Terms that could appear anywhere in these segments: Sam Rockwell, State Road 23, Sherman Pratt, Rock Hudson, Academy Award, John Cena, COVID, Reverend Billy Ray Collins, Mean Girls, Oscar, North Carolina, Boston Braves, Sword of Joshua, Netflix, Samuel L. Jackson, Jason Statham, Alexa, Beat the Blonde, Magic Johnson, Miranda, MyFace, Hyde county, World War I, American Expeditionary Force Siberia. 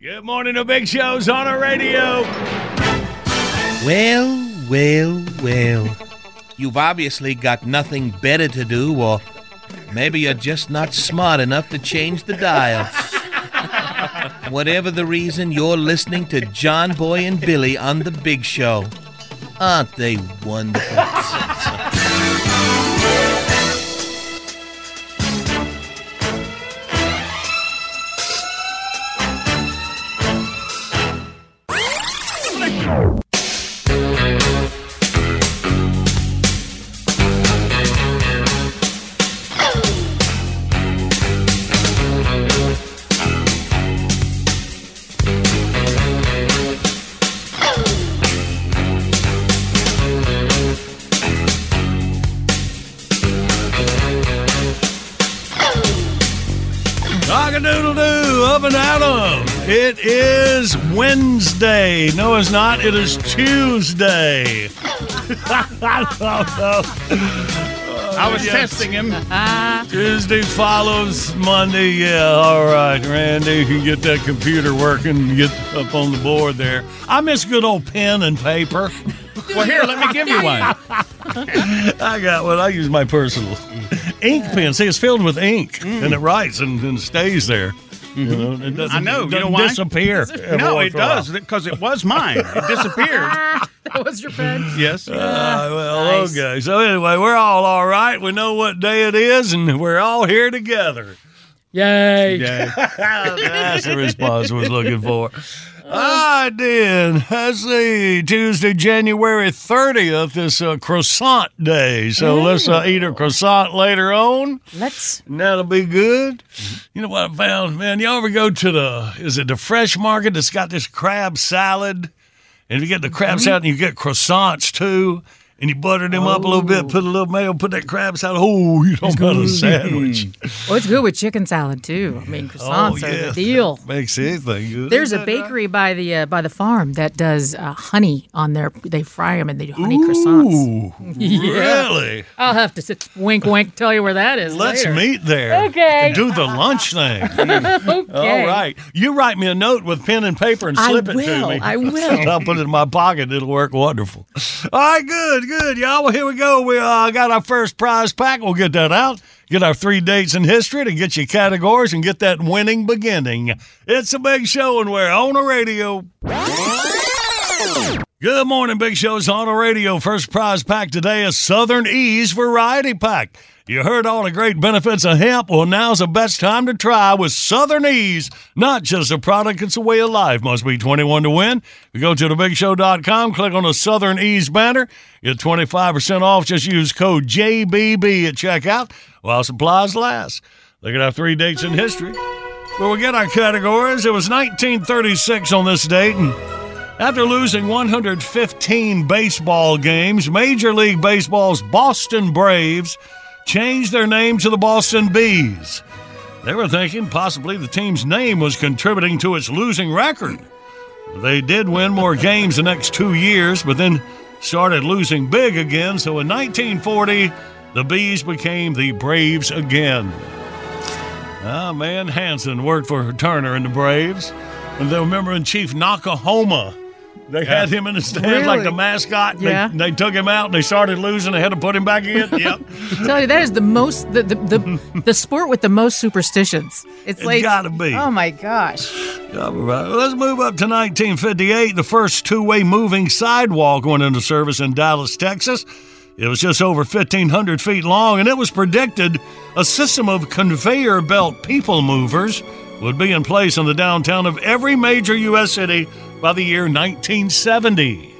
Good morning to Big Show's on a radio. Well, well, well. You've obviously got nothing better to do, or maybe you're just not smart enough to change the dial. Whatever the reason, you're listening to John Boy and Billy on the Big Show. Aren't they wonderful? It is Wednesday. No, it's not. It is Tuesday. I was testing him. Tuesday follows Monday. Yeah, all right, Randy. You can get that computer working. Get up on the board there. I miss good old pen and paper. Well, here, let me give you one. I got one. I use my personal ink pen. See, it's filled with ink, and it writes and stays there. You know, it doesn't, I know. It doesn't disappear. No, it does, because it was mine. It disappeared. That was your pen? Yes. Well, nice. Okay. So anyway, we're all right. We know what day it is, and we're all here together. Yay. That's the response I was looking for. I did. Let's see. Tuesday, January 30th is croissant day. So let's eat a croissant later on. Let's. And that'll be good. You know what I found, man? You ever go to the Fresh Market that's got this crab salad? And you get the crab salad and you get croissants too. And you butter them up a little bit, put a little mayo, put that crab salad. Oh, you don't got a sandwich. Well, it's good with chicken salad, too. I mean, croissants are the deal. That makes anything good. There's a bakery by the farm that does honey on there. They fry them and they do honey croissants. Really? I'll have to wink, wink, tell you where that is later. Let's meet there. Okay. Do the lunch thing. Okay. All right. You write me a note with pen and paper and slip it to me. I will. I'll put it in my pocket. It'll work wonderful. All right, good. Good, y'all. Well, here we go. We got our first prize pack. We'll get that out. Get our 3 dates in history to get your categories and get that winning beginning. It's a Big Show, and we're on the radio. Good morning, Big Show's on the radio. First prize pack today is Southern Ease Variety Pack. You heard all the great benefits of hemp. Well, now's the best time to try with Southern Ease. Not just a product, it's a way of life. Must be 21 to win. You go to thebigshow.com, click on the Southern Ease banner. You're 25% off. Just use code JBB at checkout while supplies last. Look at our 3 dates in history. Well, we get our categories. It was 1936 on this date, and after losing 115 baseball games, Major League Baseball's Boston Braves changed their name to the Boston Bees. They were thinking possibly the team's name was contributing to its losing record. They did win more games the next 2 years, but then started losing big again. So in 1940, the Bees became the Braves again. Ah, man, Hanson worked for Turner and the Braves. And they remember in Chief Nakahoma, they had him in the stand like the mascot. Yeah. They took him out, and they started losing. They had to put him back in. Yep. I tell you, that is the most, the sport with the most superstitions. It's like, gotta be. Oh, my gosh. All right. Let's move up to 1958. The first two-way moving sidewalk went into service in Dallas, Texas. It was just over 1,500 feet long, and it was predicted a system of conveyor belt people movers would be in place in the downtown of every major U.S. city by the year 1970.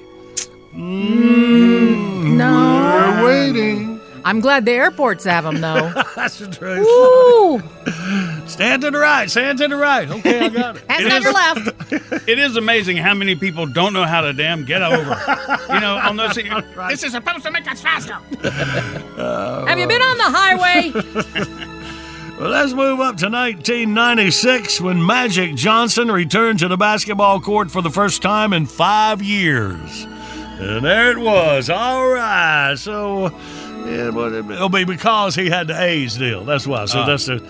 No. We're waiting. I'm glad the airports have them, though. That's the truth. Woo! Stand to the right. Stand to the right. Okay, I got it. Hands to the left. It is amazing how many people don't know how to damn get over. You know, on those things, this is supposed to make us faster. Have you been on the highway? Well, let's move up to 1996 when Magic Johnson returned to the basketball court for the first time in 5 years. And there it was. All right. So it'll be because he had the A's deal. That's why. So that's the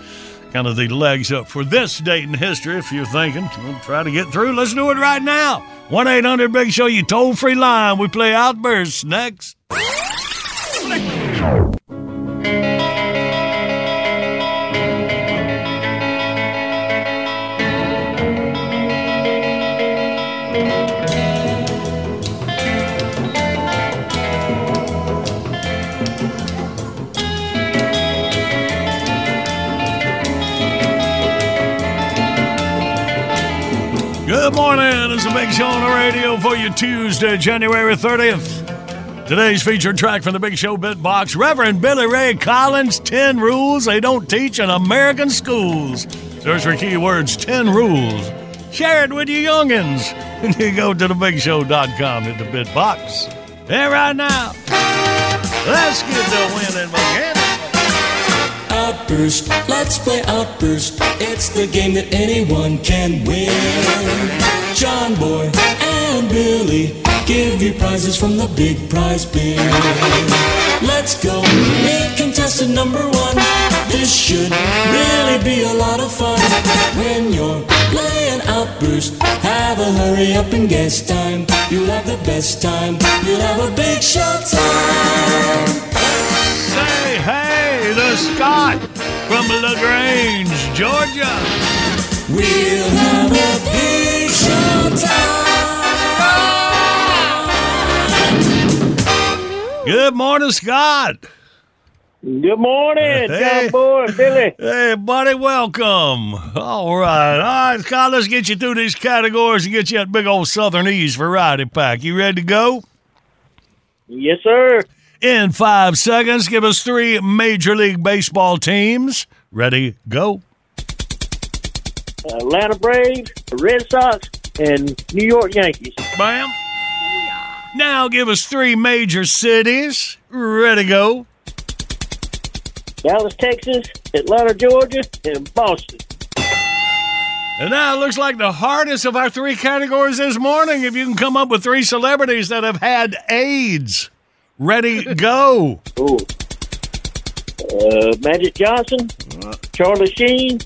kind of the legs up for this date in history, if you're thinking. We'll try to get through. Let's do it right now. 1-800-BIG-SHOW, you toll-free line. We play Outbursts next. Good morning. It's a Big Show on the radio for you Tuesday, January 30th. Today's featured track from the Big Show Bitbox, Reverend Billy Ray Collins, 10 Rules They Don't Teach in American Schools. Search for keywords, 10 rules. Share it with your youngins. And you go to thebigshow.com at the Bitbox. And right now, let's get the win in my hand. Outburst, let's play Outburst. It's the game that anyone can win. John Boy and Billy give you prizes from the big prize bin. Let's go meet contestant number one. This should really be a lot of fun. When you're playing Outburst, have a hurry up and guess time. You'll have the best time. You'll have a big show time. Say hey to Scott from LaGrange, Georgia. We'll have a big showtime. Good morning, Scott. Good morning, John Boy and Billy. Hey, buddy, welcome. All right, Scott, let's get you through these categories and get you that big old Southern Ease variety pack. You ready to go? Yes, sir. In 5 seconds, give us three Major League Baseball teams. Ready, go. Atlanta Braves, Red Sox, and New York Yankees. Bam. Now give us three major cities. Ready, go. Dallas, Texas, Atlanta, Georgia, and Boston. And now it looks like the hardest of our three categories this morning. If you can come up with three celebrities that have had AIDS. Ready, go. Magic Johnson, Charlie Sheen,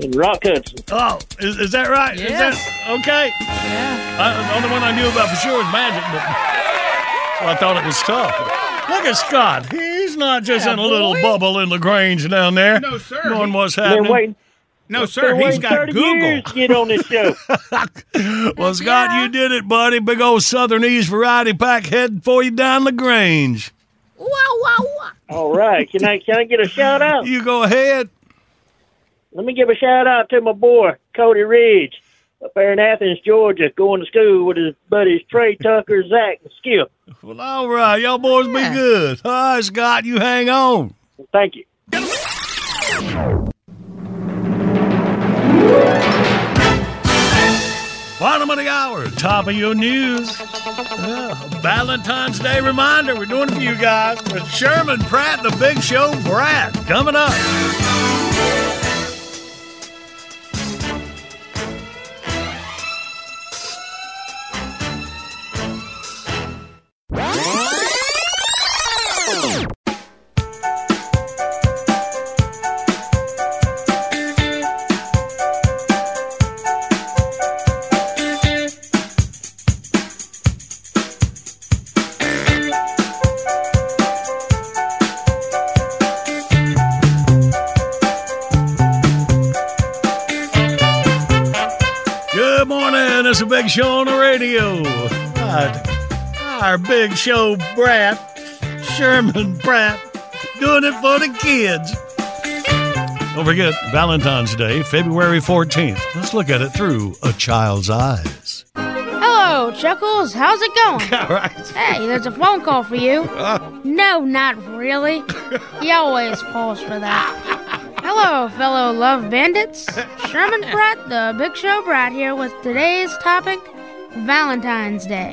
and Rock Hudson. Oh, is that right? Yes. Is that, okay. Yeah. The only one I knew about for sure is Magic, but well, I thought it was tough. Look at Scott. He's not just in a little bubble in LaGrange down there. No, sir. Knowing what's happening. No, sir, he's got Google. To get on this show. Well, Scott, you did it, buddy. Big old Southern Ease variety pack heading for you down LaGrange. Wow, wow, wow. All right. Can I get a shout-out? You go ahead. Let me give a shout-out to my boy, Cody Ridge, up there in Athens, Georgia, going to school with his buddies Trey, Tucker, Zach, and Skip. Well, all right. Y'all boys be good. All right, Scott, you hang on. Well, thank you. Bottom of the hour, top of your news. Valentine's Day reminder, we're doing it for you guys with Sherman Pratt, the Big Show Brat, coming up. Big Show on the radio. God. Our Big Show Brat, Sherman Pratt, doing it for the kids. Don't forget, Valentine's Day, February 14th. Let's look at it through a child's eyes. Hello, Chuckles. How's it going? All right. Hey, there's a phone call for you. No, not really. He always falls for that. Hello, fellow love bandits. Sherman Pratt, the Big Show Brat here with today's topic, Valentine's Day.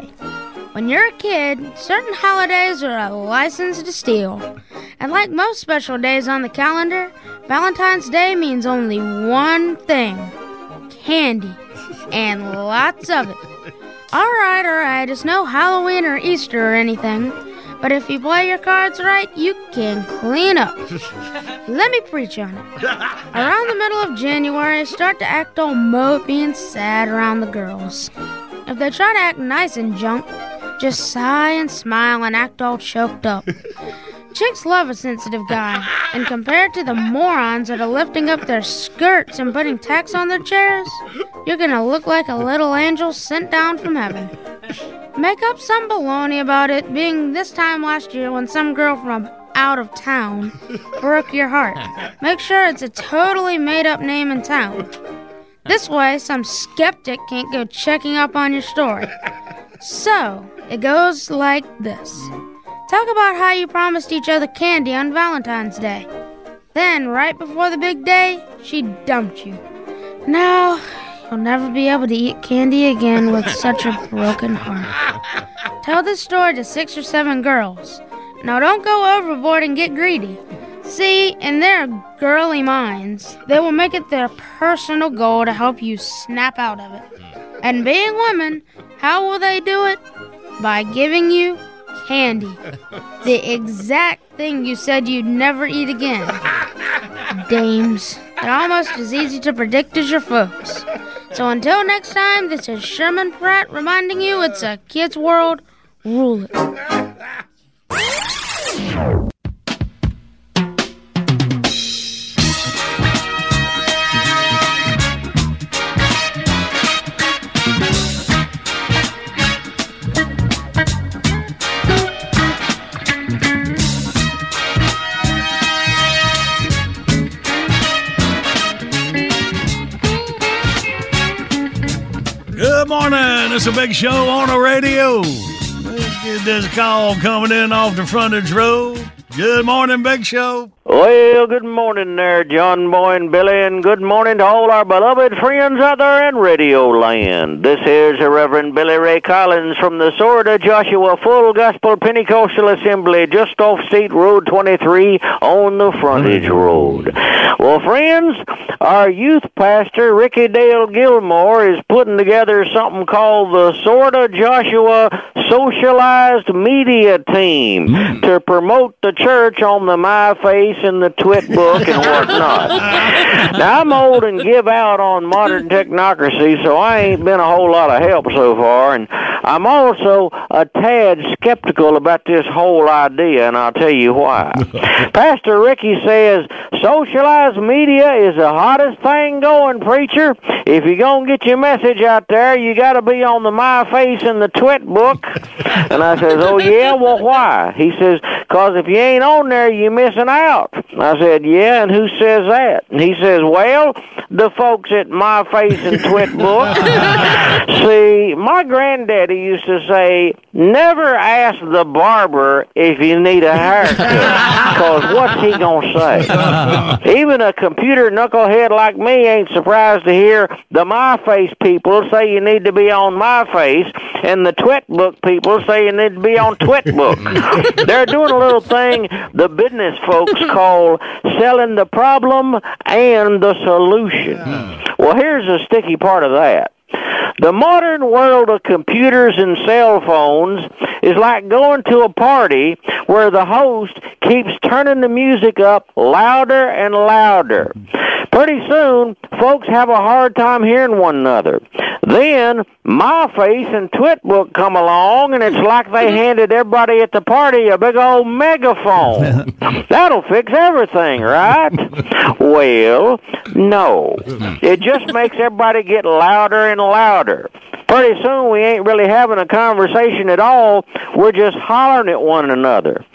When you're a kid, certain holidays are a license to steal. And like most special days on the calendar, Valentine's Day means only one thing, candy, and lots of it. All right, it's no Halloween or Easter or anything, But if you play your cards right, you can clean up. Let me preach on it. Around the middle of January, I start to act all mopey and sad around the girls. If they try to act nice and junk, just sigh and smile and act all choked up. Chicks love a sensitive guy, and compared to the morons that are lifting up their skirts and putting tacks on their chairs, you're gonna look like a little angel sent down from heaven. Make up some baloney about it being this time last year when some girl from out of town broke your heart. Make sure it's a totally made-up name in town. This way, some skeptic can't go checking up on your story. So, it goes like this. Talk about how you promised each other candy on Valentine's Day. Then, right before the big day, she dumped you. Now, you'll never be able to eat candy again with such a broken heart. Tell this story to 6 or 7 girls. Now, don't go overboard and get greedy. See, in their girly minds, they will make it their personal goal to help you snap out of it. And being women, how will they do it? By giving you candy. The exact thing you said you'd never eat again. Dames. They're almost as easy to predict as your folks. So until next time, this is Sherman Pratt reminding you it's a kid's world. Rule it. Good morning. It's a big show on the radio. Let's get this call coming in off the frontage road. Good morning, Big Show. Well, good morning there, John Boy and Billy, and good morning to all our beloved friends out there in Radio Land. This is the Reverend Billy Ray Collins from the Sword of Joshua Full Gospel Pentecostal Assembly just off State Road 23 on the frontage road. Well, friends, our youth pastor, Ricky Dale Gilmore, is putting together something called the Sword of Joshua Socialized Media Team to promote the church on the MyFace and the TwitBook and whatnot. Now, I'm old and give out on modern technocracy, so I ain't been a whole lot of help so far, and I'm also a tad skeptical about this whole idea, and I'll tell you why. Pastor Ricky says, socialized media is the hottest thing going, preacher. If you're going to get your message out there, you got to be on the MyFace and the TwitBook. And I says, oh, yeah? Well, why? He says, because if you ain't on there, you're missing out. I said, yeah, and who says that? And he says, well, the folks at MyFace and TwitBook. See, my granddaddy used to say, never ask the barber if you need a haircut, because what's he going to say? Even a computer knucklehead like me ain't surprised to hear the MyFace people say you need to be on MyFace, and the TwitBook people say you need to be on TwitBook. They're doing a little thing the business folks call selling the problem and the solution. Yeah. Well, here's the sticky part of that. The modern world of computers and cell phones is like going to a party where the host keeps turning the music up louder and louder. Pretty soon, folks have a hard time hearing one another. Then, MyFace and TwitBook come along, and it's like they handed everybody at the party a big old megaphone. That'll fix everything, right? Well, no. It just makes everybody get louder and louder. Pretty soon, we ain't really having a conversation at all. We're just hollering at one another.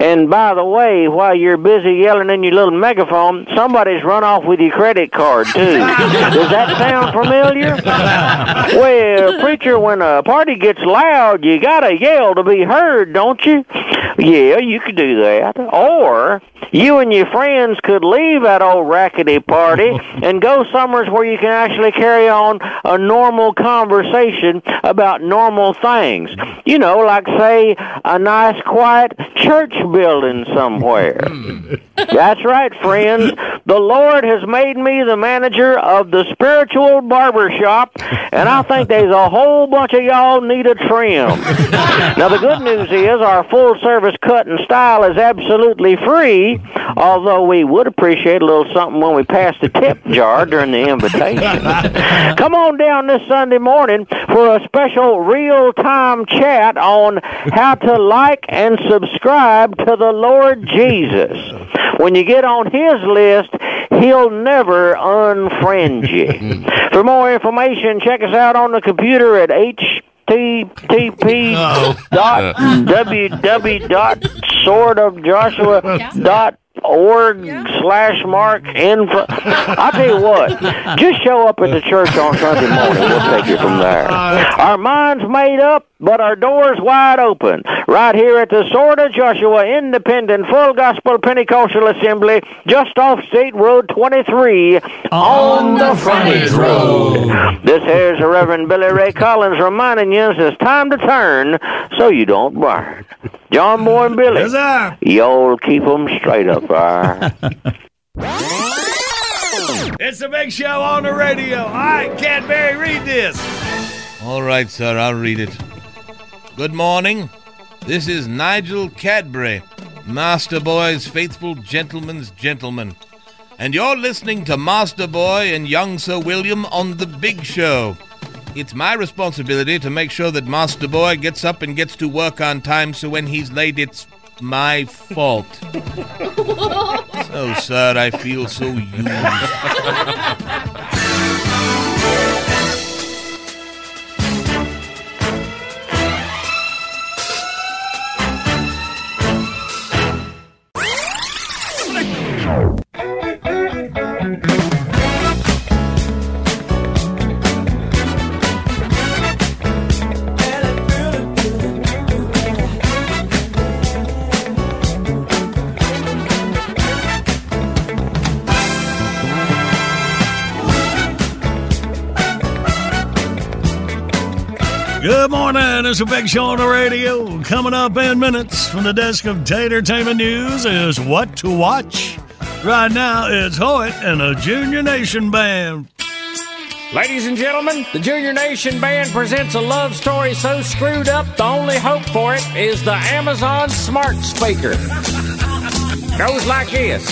And by the way, while you're busy yelling in your little megaphone, somebody's run off with your credit card, too. Does that sound familiar? Well, preacher, when a party gets loud, you gotta yell to be heard, don't you? Yeah, you could do that. Or you and your friends could leave that old rackety party and go somewhere where you can actually carry on a normal conversation about normal things. You know, like, say, a nice, quiet church building somewhere. That's right, friends. The Lord has made me the manager of the spiritual barber shop, and I think there's a whole bunch of y'all need a trim. Now, the good news is our full-service cut and style is absolutely free, although we would appreciate a little something when we pass the tip jar during the invitation. Come on down this Sunday morning for a special real-time chat on how to like and subscribe to the Lord Jesus. When you get on his list, he'll never unfriend you. For more information, check us out on the computer at http://swordofjoshua.org/mark/info. I'll tell you what, just show up at the church on Sunday morning. We'll take you from there. Our minds made up, but our doors wide open, right here at the Sword of Joshua Independent Full Gospel Pentecostal Assembly, just off State Road 23 on the frontage road. This here's the Reverend Billy Ray Collins reminding you it's time to turn so you don't burn. John Boy and Billy, y'all keep them straight up there. It's a big show on the radio. All right, Cadbury, read this. All right, sir, I'll read it. Good morning. This is Nigel Cadbury, Master Boy's faithful gentleman's gentleman. And you're listening to Master Boy and young Sir William on The Big Show. It's my responsibility to make sure that Master Boy gets up and gets to work on time, so when he's late, it's my fault. So, sir, I feel so used. Good morning, it's a big show on the radio. Coming up in minutes from the desk of Tatertainment News is What to Watch. Right now, it's Hoyt and the Junior Nation Band. Ladies and gentlemen, the Junior Nation Band presents a love story so screwed up, the only hope for it is the Amazon smart speaker. Goes like this.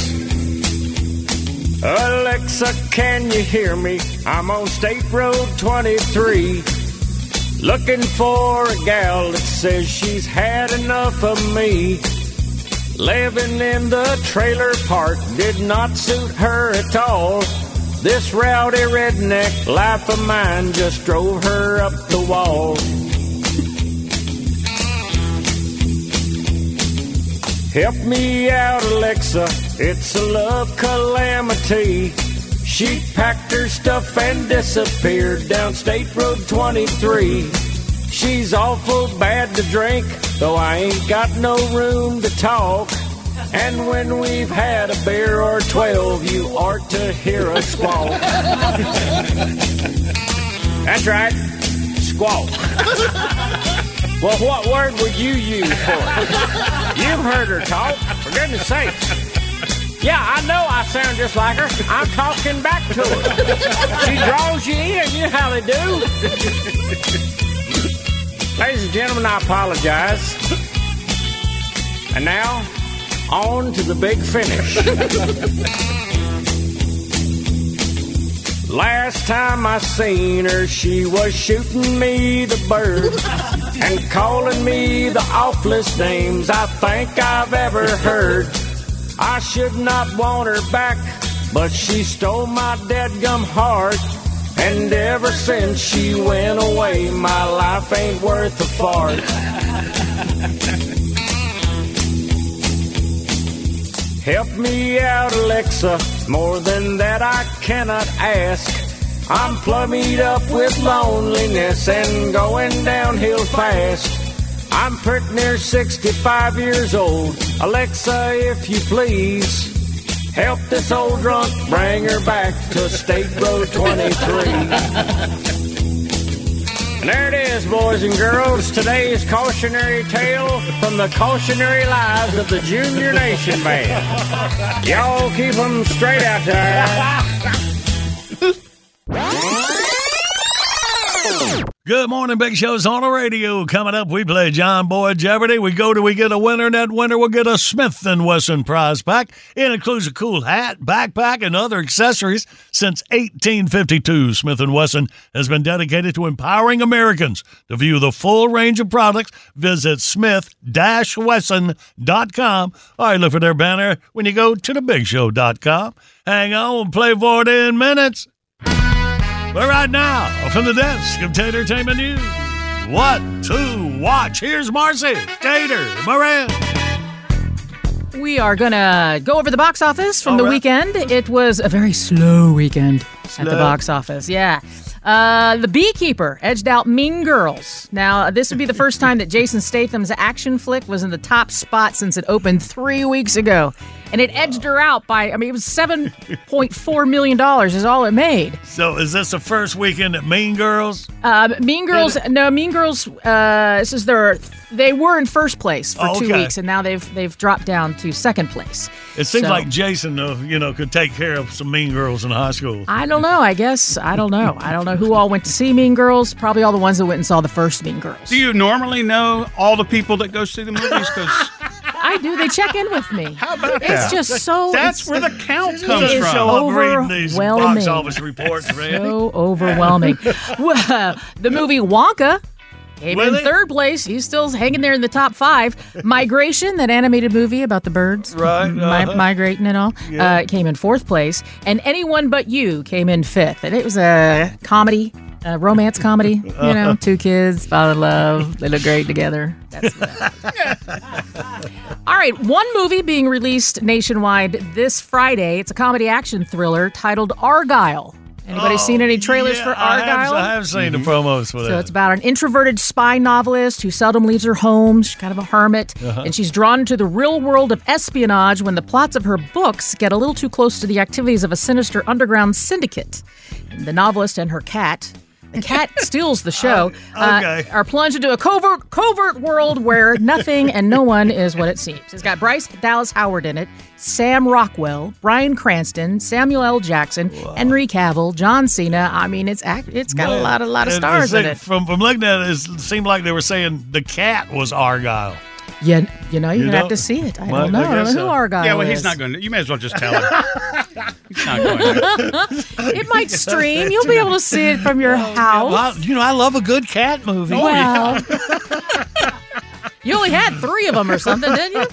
Alexa, can you hear me? I'm on State Road 23. Looking for a gal that says she's had enough of me. Living in the trailer park did not suit her at all. This rowdy redneck life of mine just drove her up the wall. Help me out, Alexa, it's a love calamity. She packed her stuff and disappeared down State Road 23. She's awful bad to drink, though I ain't got no room to talk. And when we've had a beer or 12, you ought to hear us squawk. That's right, squawk. Well, what word would you use for it? You've heard her talk, for goodness sake. Yeah, I know I sound just like her. I'm talking back to her. She draws you in, you know how they do. Ladies and gentlemen, I apologize. And now, on to the big finish. Last time I seen her, she was shooting me the bird and calling me the awfulest names I think I've ever heard. I should not want her back, but she stole my dadgum heart. And ever since she went away, my life ain't worth a fart. Help me out, Alexa, more than that I cannot ask. I'm plummied up with loneliness and going downhill fast. I'm pretty near 65 years old. Alexa, if you please, help this old drunk bring her back to State Road 23. And there it is. this, boys and girls. Today's cautionary tale from the cautionary lives of the Junior Nation Band. Y'all keep them straight out there. Good morning, Big Show's on the radio. Coming up, we play John Boy Jeopardy. We go till we get a winner, and that winner will get a Smith & Wesson prize pack. It includes a cool hat, backpack, and other accessories. Since 1852, Smith & Wesson has been dedicated to empowering Americans. To view the full range of products, visit smith-wesson.com. All right, look for their banner when you go to thebigshow.com. Hang on, we'll play for it in minutes. But right now, from the desk of Tater Entertainment News, what to watch? Here's Marcy Tater Moran. We are going to go over the box office from the weekend. It was a very slow weekend at the box office. Yeah. The Beekeeper edged out Mean Girls. Now, this would be the first time that Jason Statham's action flick was in the top spot since it opened 3 weeks ago. And it edged her out by, I mean, it was $7.4 million is all it made. So is this the first weekend at Mean Girls? They were in first place for 2 weeks, and now they've dropped down to second place. It seems like Jason, could take care of some Mean Girls in high school. I don't know. I guess. I don't know. I don't know who all went to see Mean Girls. Probably all the ones that went and saw the first Mean Girls. Do you normally know all the people that go see the movies? Because... I do. They check in with me. How about that? It's just so... That's where the count comes from. So overwhelming. I'm reading these box office reports, Randy. So overwhelming. The movie Wonka came in third place. He's still hanging there in the top five. Migration, that animated movie about the birds. Right. Migrating and all. Yeah. Came in fourth place. And Anyone But You came in fifth. And it was a comedy. Romance comedy, two kids, fall in love, they look great together. That's all right, one movie being released nationwide this Friday. It's a comedy action thriller titled Argyle. Anybody seen any trailers for Argyle? I have seen the promos for that. So it's about an introverted spy novelist who seldom leaves her home. She's kind of a hermit. Uh-huh. And she's drawn to the real world of espionage when the plots of her books get a little too close to the activities of a sinister underground syndicate. And the novelist and her cat... The cat steals the show, are plunged into a covert world where nothing and no one is what it seems. It's got Bryce Dallas Howard in it, Sam Rockwell, Bryan Cranston, Samuel L. Jackson, Henry Cavill, John Cena. I mean, it's got a lot of stars in it. From looking at it, it seemed like they were saying the cat was Argyle. Yeah, you're gonna have to see it. I don't know who Argyle is. Yeah, well, he's not going to. You may as well just tell him. He's not going to. It might stream. You'll be able to see it from your house. Yeah, well, I love a good cat movie. You only had three of them or something, didn't you?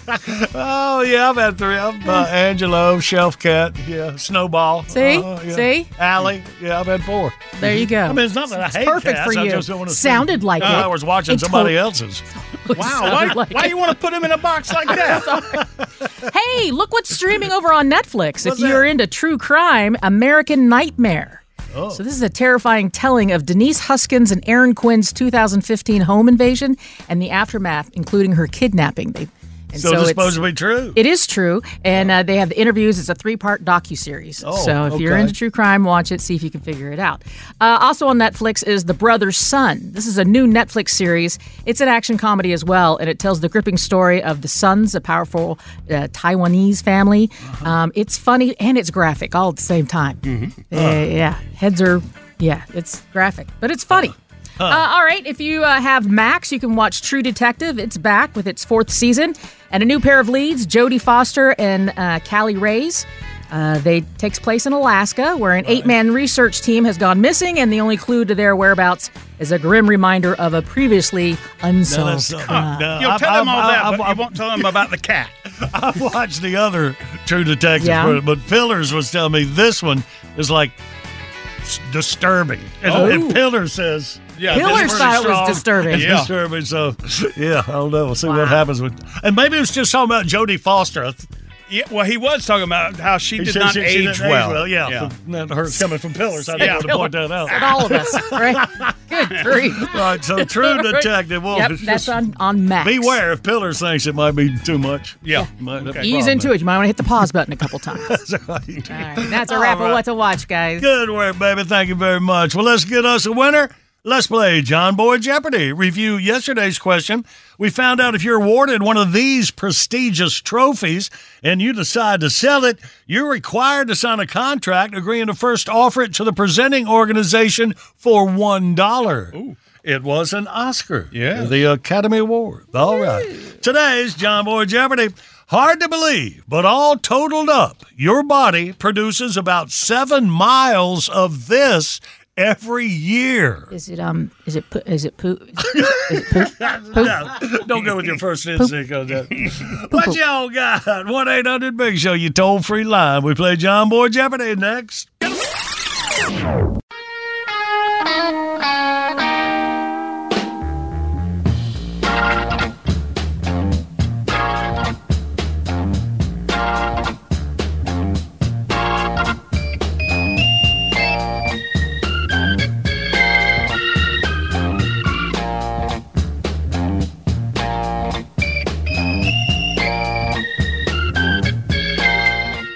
Oh, yeah, I've had three of them. Angelo, Shelf Cat, Snowball. See? Allie. Yeah, I've had four. There you go. I mean, it's not that I hate perfect cats. For you. I just don't want to sounded see. Like it. I was watching somebody else's. Wow, why you want to put him in a box like that? Hey, look what's streaming over on Netflix. If you're into true crime, American Nightmare. Oh. So this is a terrifying telling of Denise Huskins and Aaron Quinn's 2015 home invasion and the aftermath, including her kidnapping. So it's supposed to be true. It is true, and they have the interviews. It's a three-part docuseries. Oh, so if you're into true crime, watch it, see if you can figure it out. Also on Netflix is The Brother's Son. This is a new Netflix series. It's an action comedy as well, and it tells the gripping story of the sons, a powerful Taiwanese family. Uh-huh. It's funny and it's graphic all at the same time. Mm-hmm. It's graphic, but it's funny. All right, if you have Max, you can watch True Detective. It's back with its fourth season. And a new pair of leads, Jodie Foster and Callie Reyes. They takes place in Alaska, where an eight-man research team has gone missing, and the only clue to their whereabouts is a grim reminder of a previously unsolved crime. You'll tell them all but you won't tell them about the cat. I've watched the other True Detective, but Pillars was telling me this one is like disturbing. And Pillars says... Yeah, Pillars thought it was disturbing. It's disturbing, so I don't know. We'll see what happens with. And maybe it was just talking about Jodie Foster. Yeah, well, he was talking about how she didn't age well. Yeah, that hurts coming from Pillars. I didn't want to point that out. It's all of us, right? Good grief. Right, so True Detective. Well, that's on Max. Beware if Pillars thinks it might be too much. Ease into it. You might want to hit the pause button a couple times. That's right. All right, that's a wrap of What to Watch, guys. Good work, baby. Thank you very much. Well, let's get us a winner. Let's play John Boy Jeopardy. Review yesterday's question. We found out if you're awarded one of these prestigious trophies and you decide to sell it, you're required to sign a contract agreeing to first offer it to the presenting organization for $1. Ooh. It was an Oscar. Yeah. The Academy Award. All right. Today's John Boy Jeopardy. Hard to believe, but all totaled up, your body produces about 7 miles of this every year. Is it poop? No, don't go with your first instinct on that. What y'all got? 1-800-BIG-SHOW, your toll-free line. We play John Boy Jeopardy next.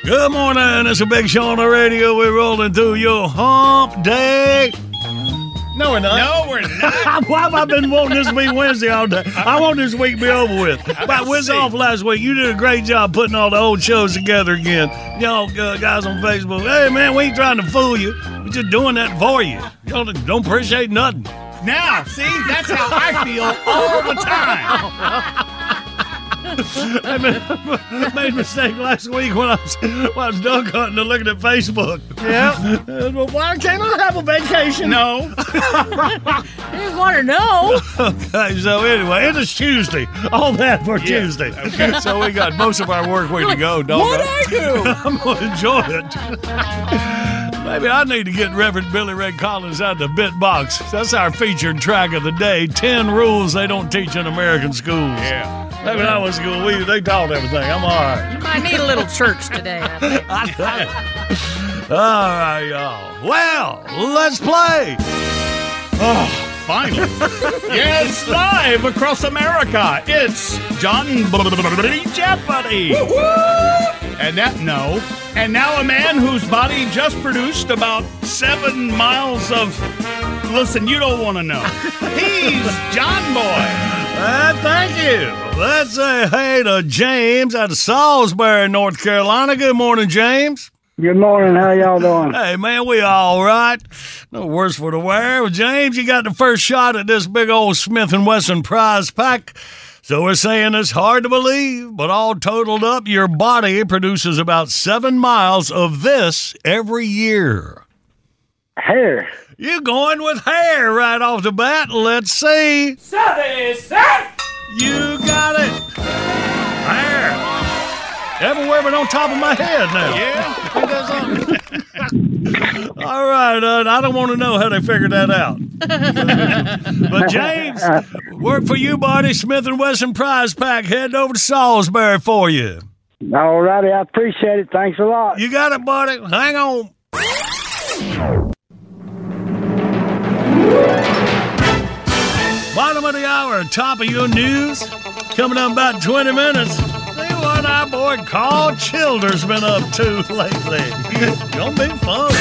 Good morning, it's a Big Show on the radio. We're rolling through your hump day. No, we're not. No, we're not. Why have I been wanting this to be Wednesday all day? I want this week to be over with. But we're off last week. You did a great job putting all the old shows together again. Y'all guys on Facebook, hey, man, we ain't trying to fool you. We're just doing that for you. Y'all don't appreciate nothing. Now, see, that's how I feel all the time. I made a mistake last week when I was dog hunting and looking at Facebook. Yeah. Well, why can't I have a vacation? No. I just want to know. Okay, so anyway, it is Tuesday. All that for Tuesday. Okay, so we got most of our work week to go, don't we? What do I do? I'm going to enjoy it. Maybe I need to get Reverend Billy Ray Collins out of the bit box. That's our featured track of the day. 10 rules they don't teach in American schools. Yeah. Maybe when I was in school, they taught everything. I'm all right. You might need a little church today, I think. All right, y'all. Well, let's play. Oh, finally. Yes, live across America. It's John Jeopardy. Woo-woo! And now a man whose body just produced about 7 miles of... Listen, you don't want to know. He's John Boy. Thank you. Let's say hey to James out of Salisbury, North Carolina. Good morning, James. Good morning. How y'all doing? Hey, man, we all right. No worse for the wear. Well, James, you got the first shot at this big old Smith & Wesson prize pack. So we're saying it's hard to believe, but all totaled up, your body produces about 7 miles of this every year. Hair. You're going with hair right off the bat. Let's see. 7 cents. You got it. Hair. Everywhere but on top of my head now. Yeah. All right. I don't want to know how they figured that out. But James, work for you, buddy. Smith & Wesson prize pack heading over to Salisbury for you. All righty, I appreciate it. Thanks a lot. You got it, buddy. Hang on. Bottom of the hour, top of your news. Coming up in about 20 minutes. See what our boy Carl Childers been up to lately. It's going to be fun.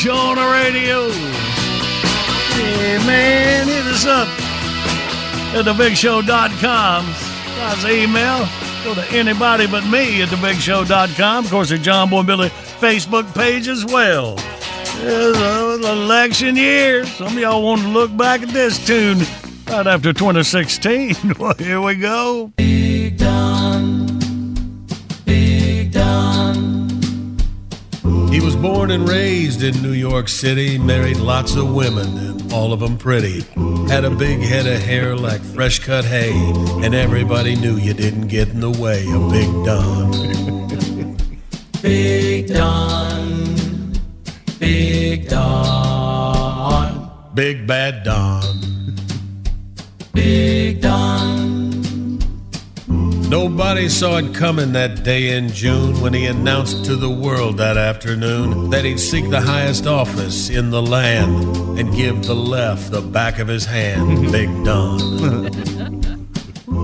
On the radio. Hey, man, hit us up at thebigshow.com. That's the email. Go to anybody but me at thebigshow.com. Of course, the John Boy and Billy Facebook page as well. It's election year. Some of y'all want to look back at this tune right after 2016. Well, here we go. Big Don. Big Don. He was born and raised in New York City, married lots of women, and all of them pretty. Had a big head of hair like fresh cut hay, and everybody knew you didn't get in the way of Big Don. Big Don, Big Don. Big Bad Don. Big Don. Nobody saw it coming that day in June when he announced to the world that afternoon that he'd seek the highest office in the land and give the left the back of his hand. Big Don.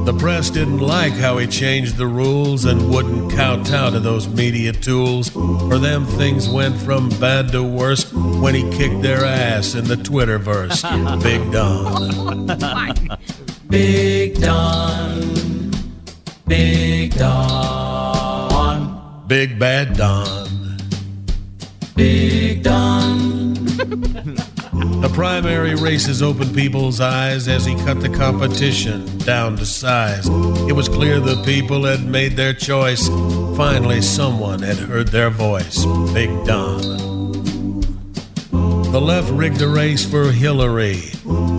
The press didn't like how he changed the rules and wouldn't kowtow to those media tools. For them, things went from bad to worse when he kicked their ass in the Twitterverse. Big Don. Big Don. Big Don. Big Bad Don. Big Don. The primary races opened people's eyes as he cut the competition down to size. It was clear the people had made their choice. Finally, someone had heard their voice. Big Don. The left rigged a race for Hillary.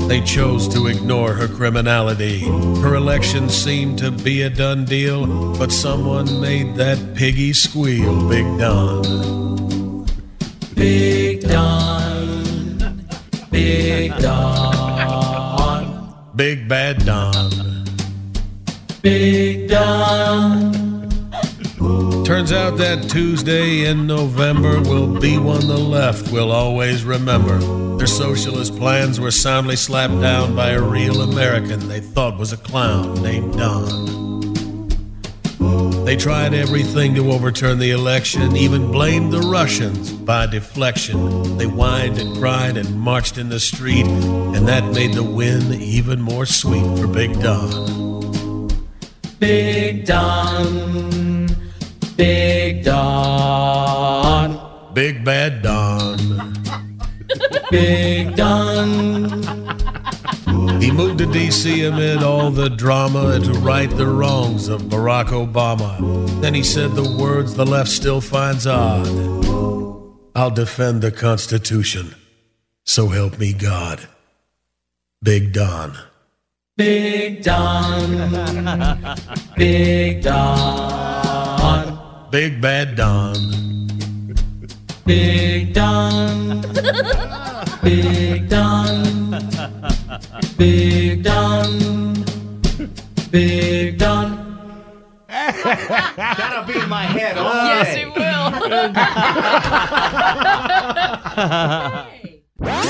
They chose to ignore her criminality. Her election seemed to be a done deal, but someone made that piggy squeal. Big Don. Big Don. Big Don. Big Bad Don. Big Don. Turns out that Tuesday in November will be one the left will always remember. Their socialist plans were soundly slapped down by a real American they thought was a clown named Don. They tried everything to overturn the election, even blamed the Russians by deflection. They whined and cried and marched in the street, and that made the win even more sweet for Big Don. Big Don. Big Don. Big Bad Don. Big Don. He moved to D.C. amid all the drama and to right the wrongs of Barack Obama. Then he said the words the left still finds odd. I'll defend the Constitution, so help me God. Big Don. Big Don. Big Don. Big Bad Don. Big Don. Big Don. Big Don. Big Don. That'll be in my head all day. Yes, it will.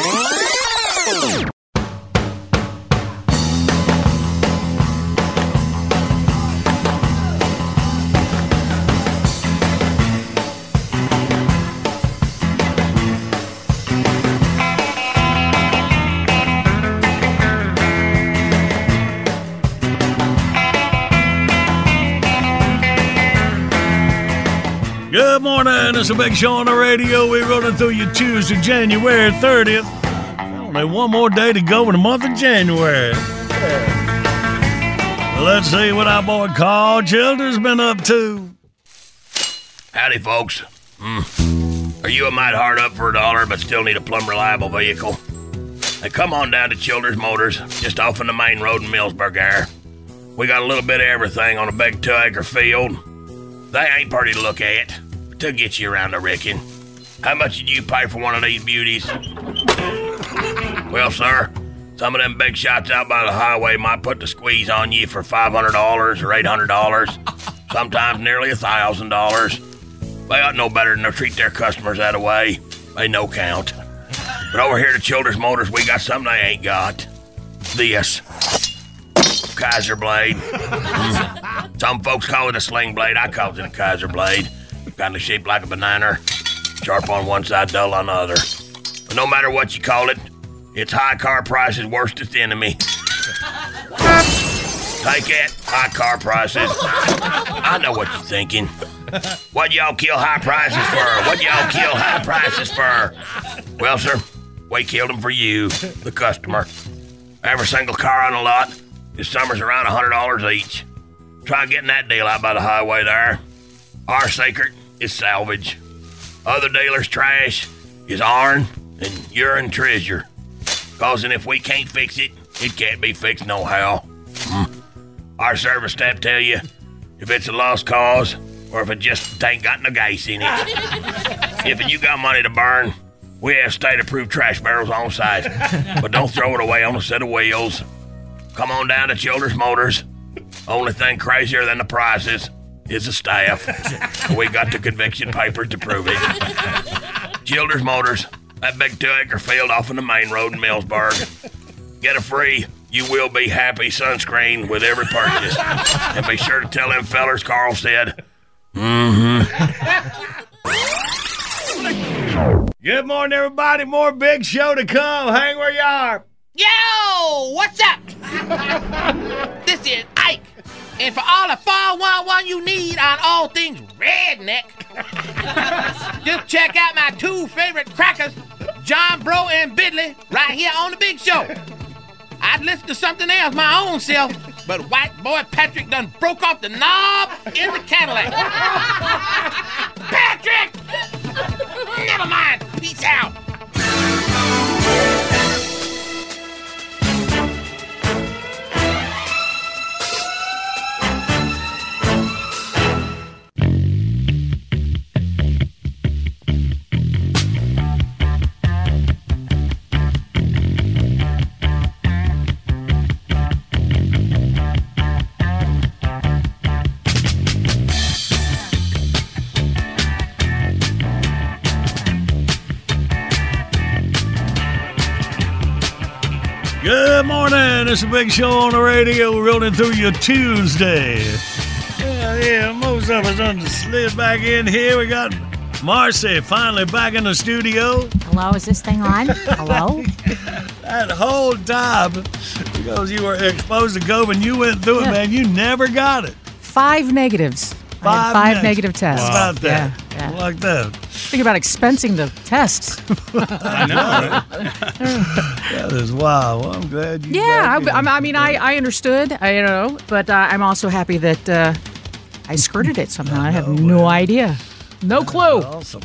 Good morning, it's a big show on the radio. We're running through you Tuesday, January 30th. Only one more day to go in the month of January. Yeah. Let's see what our boy Carl Childers been up to. Howdy, folks. Are you a mite hard up for a dollar but still need a plumb reliable vehicle? Now come on down to Childers Motors, just off on the main road in Millsburg there. We got a little bit of everything on a big 2-acre field. They ain't pretty to look at. To get you around, I reckon. How much did you pay for one of these beauties? Well, sir, some of them big shots out by the highway might put the squeeze on you for $500 or $800, sometimes nearly $1,000. They ought to know better than to treat their customers that way. They no count. But over here at Childers Motors, we got something they ain't got. This. Kaiser blade. Some folks call it a sling blade. I call it a Kaiser blade. Kind of shaped like a banana, sharp on one side, dull on the other. But no matter what you call it, its high car prices worstest enemy. Take it, high car prices. I know what you're thinking. What y'all kill high prices for? What y'all kill high prices for? Well, sir, we killed them for you, the customer. Every single car on the lot is summers around $100 each. Try getting that deal out by the highway there. Our secret is salvage. Other dealers' trash is ourn and urine treasure. Cause and if we can't fix it, it can't be fixed no how. Our service staff tell you if it's a lost cause or if it just ain't got no gas in it. If you got money to burn, We have state-approved trash barrels on site, but don't throw it away on a set of wheels. Come on down to Childers Motors. Only thing crazier than the prices is the staff. We got the conviction papers to prove it. Childers Motors, that big 2-acre field off on the main road in Millsburg. Get a free, you will be happy sunscreen with every purchase. And be sure to tell them fellers Carl said, mm-hmm. Good morning, everybody. More big show to come. Hang where you are. Yo, what's up? This is Ike. And for all the 411 you need on all things redneck, just check out my two favorite crackers, John Bro and Billy, right here on the big show. I'd listen to something else my own self, but white boy Patrick done broke off the knob in the Cadillac. Patrick! Never mind. Peace out. Good morning, it's a big show on the radio, rolling through your Tuesday. Yeah, most of us on the slid back in here. We got Marcy finally back in the studio. Hello, is this thing on? Hello? That whole time, because you were exposed to COVID and you went through it, man, you never got it. 5 negatives. Five negative tests. Wow. About that. Yeah, yeah. Like that. Think about expensing the tests. I know. That is wild. Well, I'm glad you. Yeah, I mean, I understood. I don't know, but I'm also happy that I skirted it somehow. I have no idea. No clue. Awesome.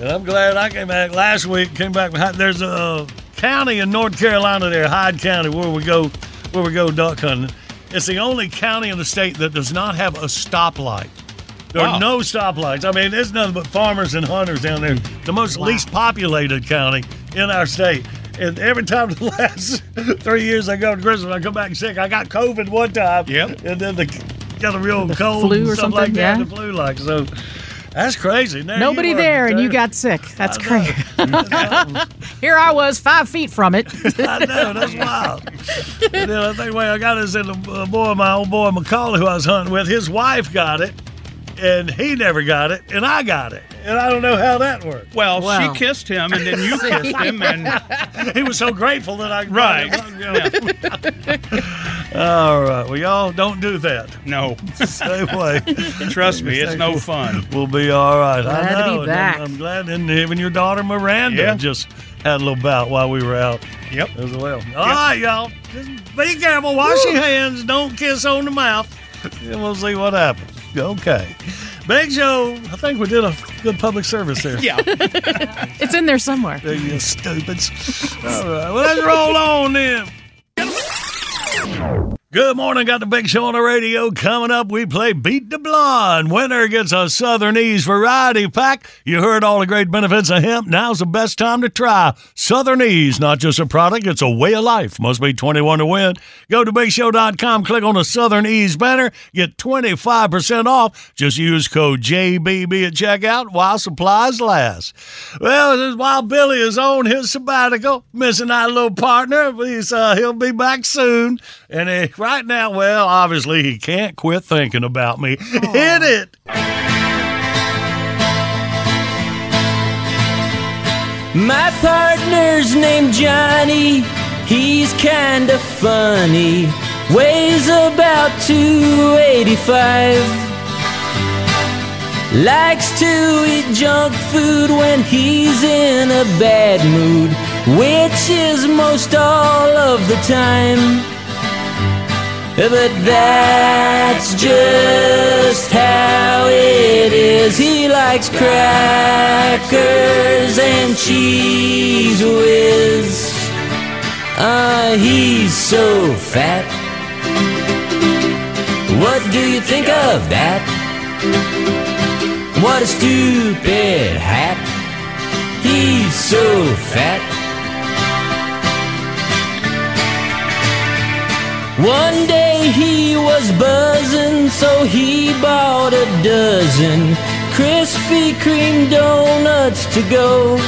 And I'm glad I came back last week. Came back behind. There's a county in North Carolina there, Hyde County, where we go duck hunting. It's the only county in the state that does not have a stoplight. There are no stoplights. I mean, there's nothing but farmers and hunters down there. The most least populated county in our state. And every time the last 3 years I go to Christmas, I come back sick. I got COVID one time. Yep. And then got a real cold flu or something like that. Yeah. The flu like. So that's crazy. Now nobody there and you got sick. That's crazy. Here I was, 5 feet from it. I know, that's wild. And then I think I got this in the boy, my old boy McCauley, who I was hunting with. His wife got it, and he never got it, and I got it. And I don't know how that worked. Well, she kissed him, and then you kissed him, and he was so grateful that I got it. Right. All right. Well, y'all don't do that. No. Stay away. Trust me, it's no fun. We'll be all right. Glad I know. To be back. I'm glad. And even your daughter Miranda just had a little bout while we were out. Yep. As well. All right, y'all. Just be careful. Wash your hands. Don't kiss on the mouth. And we'll see what happens. Okay. Big Joe, I think we did a good public service there. Yeah. It's in there somewhere. There you stupids. All right. Well, let's roll on then. Good morning. Got the Big Show on the radio. Coming up, we play Beat the Blonde. Winner gets a Southern Ease variety pack. You heard all the great benefits of hemp. Now's the best time to try Southern Ease. Not just a product, it's a way of life. Must be 21 to win. Go to BigShow.com, click on the Southern Ease banner. Get 25% off. Just use code JBB at checkout while supplies last. Well, while Billy is on his sabbatical, missing our little partner, he'll be back soon. And right now, well, obviously he can't quit thinking about me. Aww. Hit it! My partner's named Johnny. He's kinda funny. Weighs about 285. Likes to eat junk food when he's in a bad mood, which is most all of the time. But that's just how it is. He likes crackers and cheese whiz. He's so fat. What do you think of that? What a stupid hat. He's so fat. One day he was buzzing, so he bought a dozen Krispy Kreme donuts to go.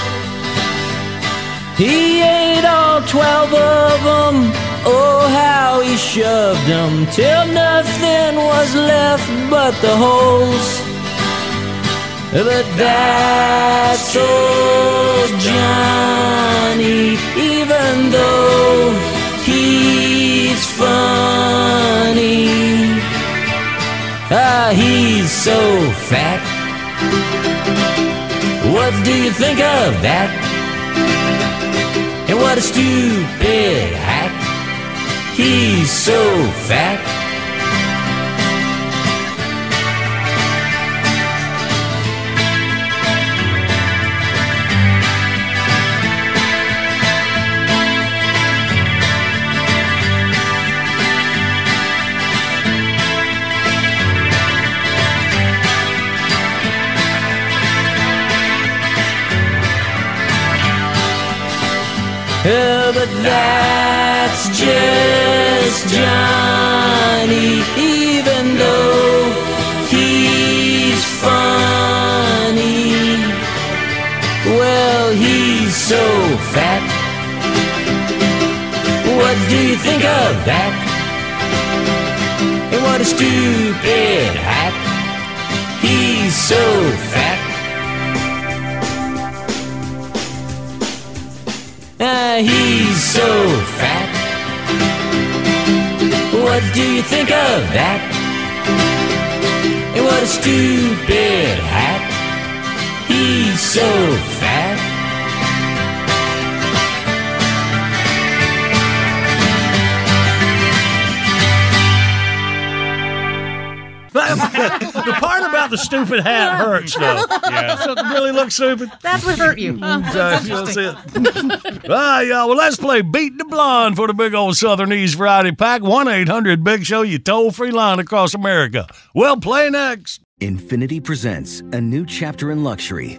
He ate all 12 of them, oh how he shoved them, till nothing was left but the holes. But that's old Johnny, even though he's funny. Ah, he's so fat. What do you think of that? And what a stupid hack. He's so fat. But that's just Johnny, even though he's funny. Well, he's so fat. What do you think of that? And what a stupid hat. He's so fat. He's so fat. What do you think of that? And what a stupid hat. He's so fat. The part about the stupid hat hurts, though. Yeah. So it really looks stupid. That would hurt you. That's it. All right, y'all. Well, let's play Beat the Blonde for the big old Southern Ease Variety Pack. 1-800-BIG-SHOW, your toll-free line across America. We'll play next. Infiniti presents a new chapter in luxury.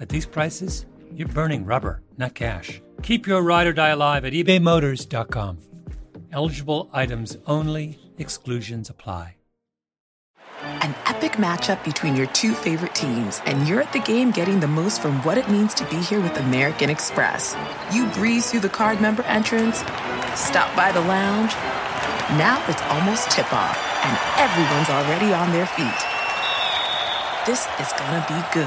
at these prices, you're burning rubber, not cash. Keep your ride or die alive at ebaymotors.com. Eligible items only. Exclusions apply. An epic matchup between your two favorite teams, and you're at the game getting the most from what it means to be here with American Express. You breeze through the card member entrance, stop by the lounge. Now it's almost tip-off, and everyone's already on their feet. This is gonna be good.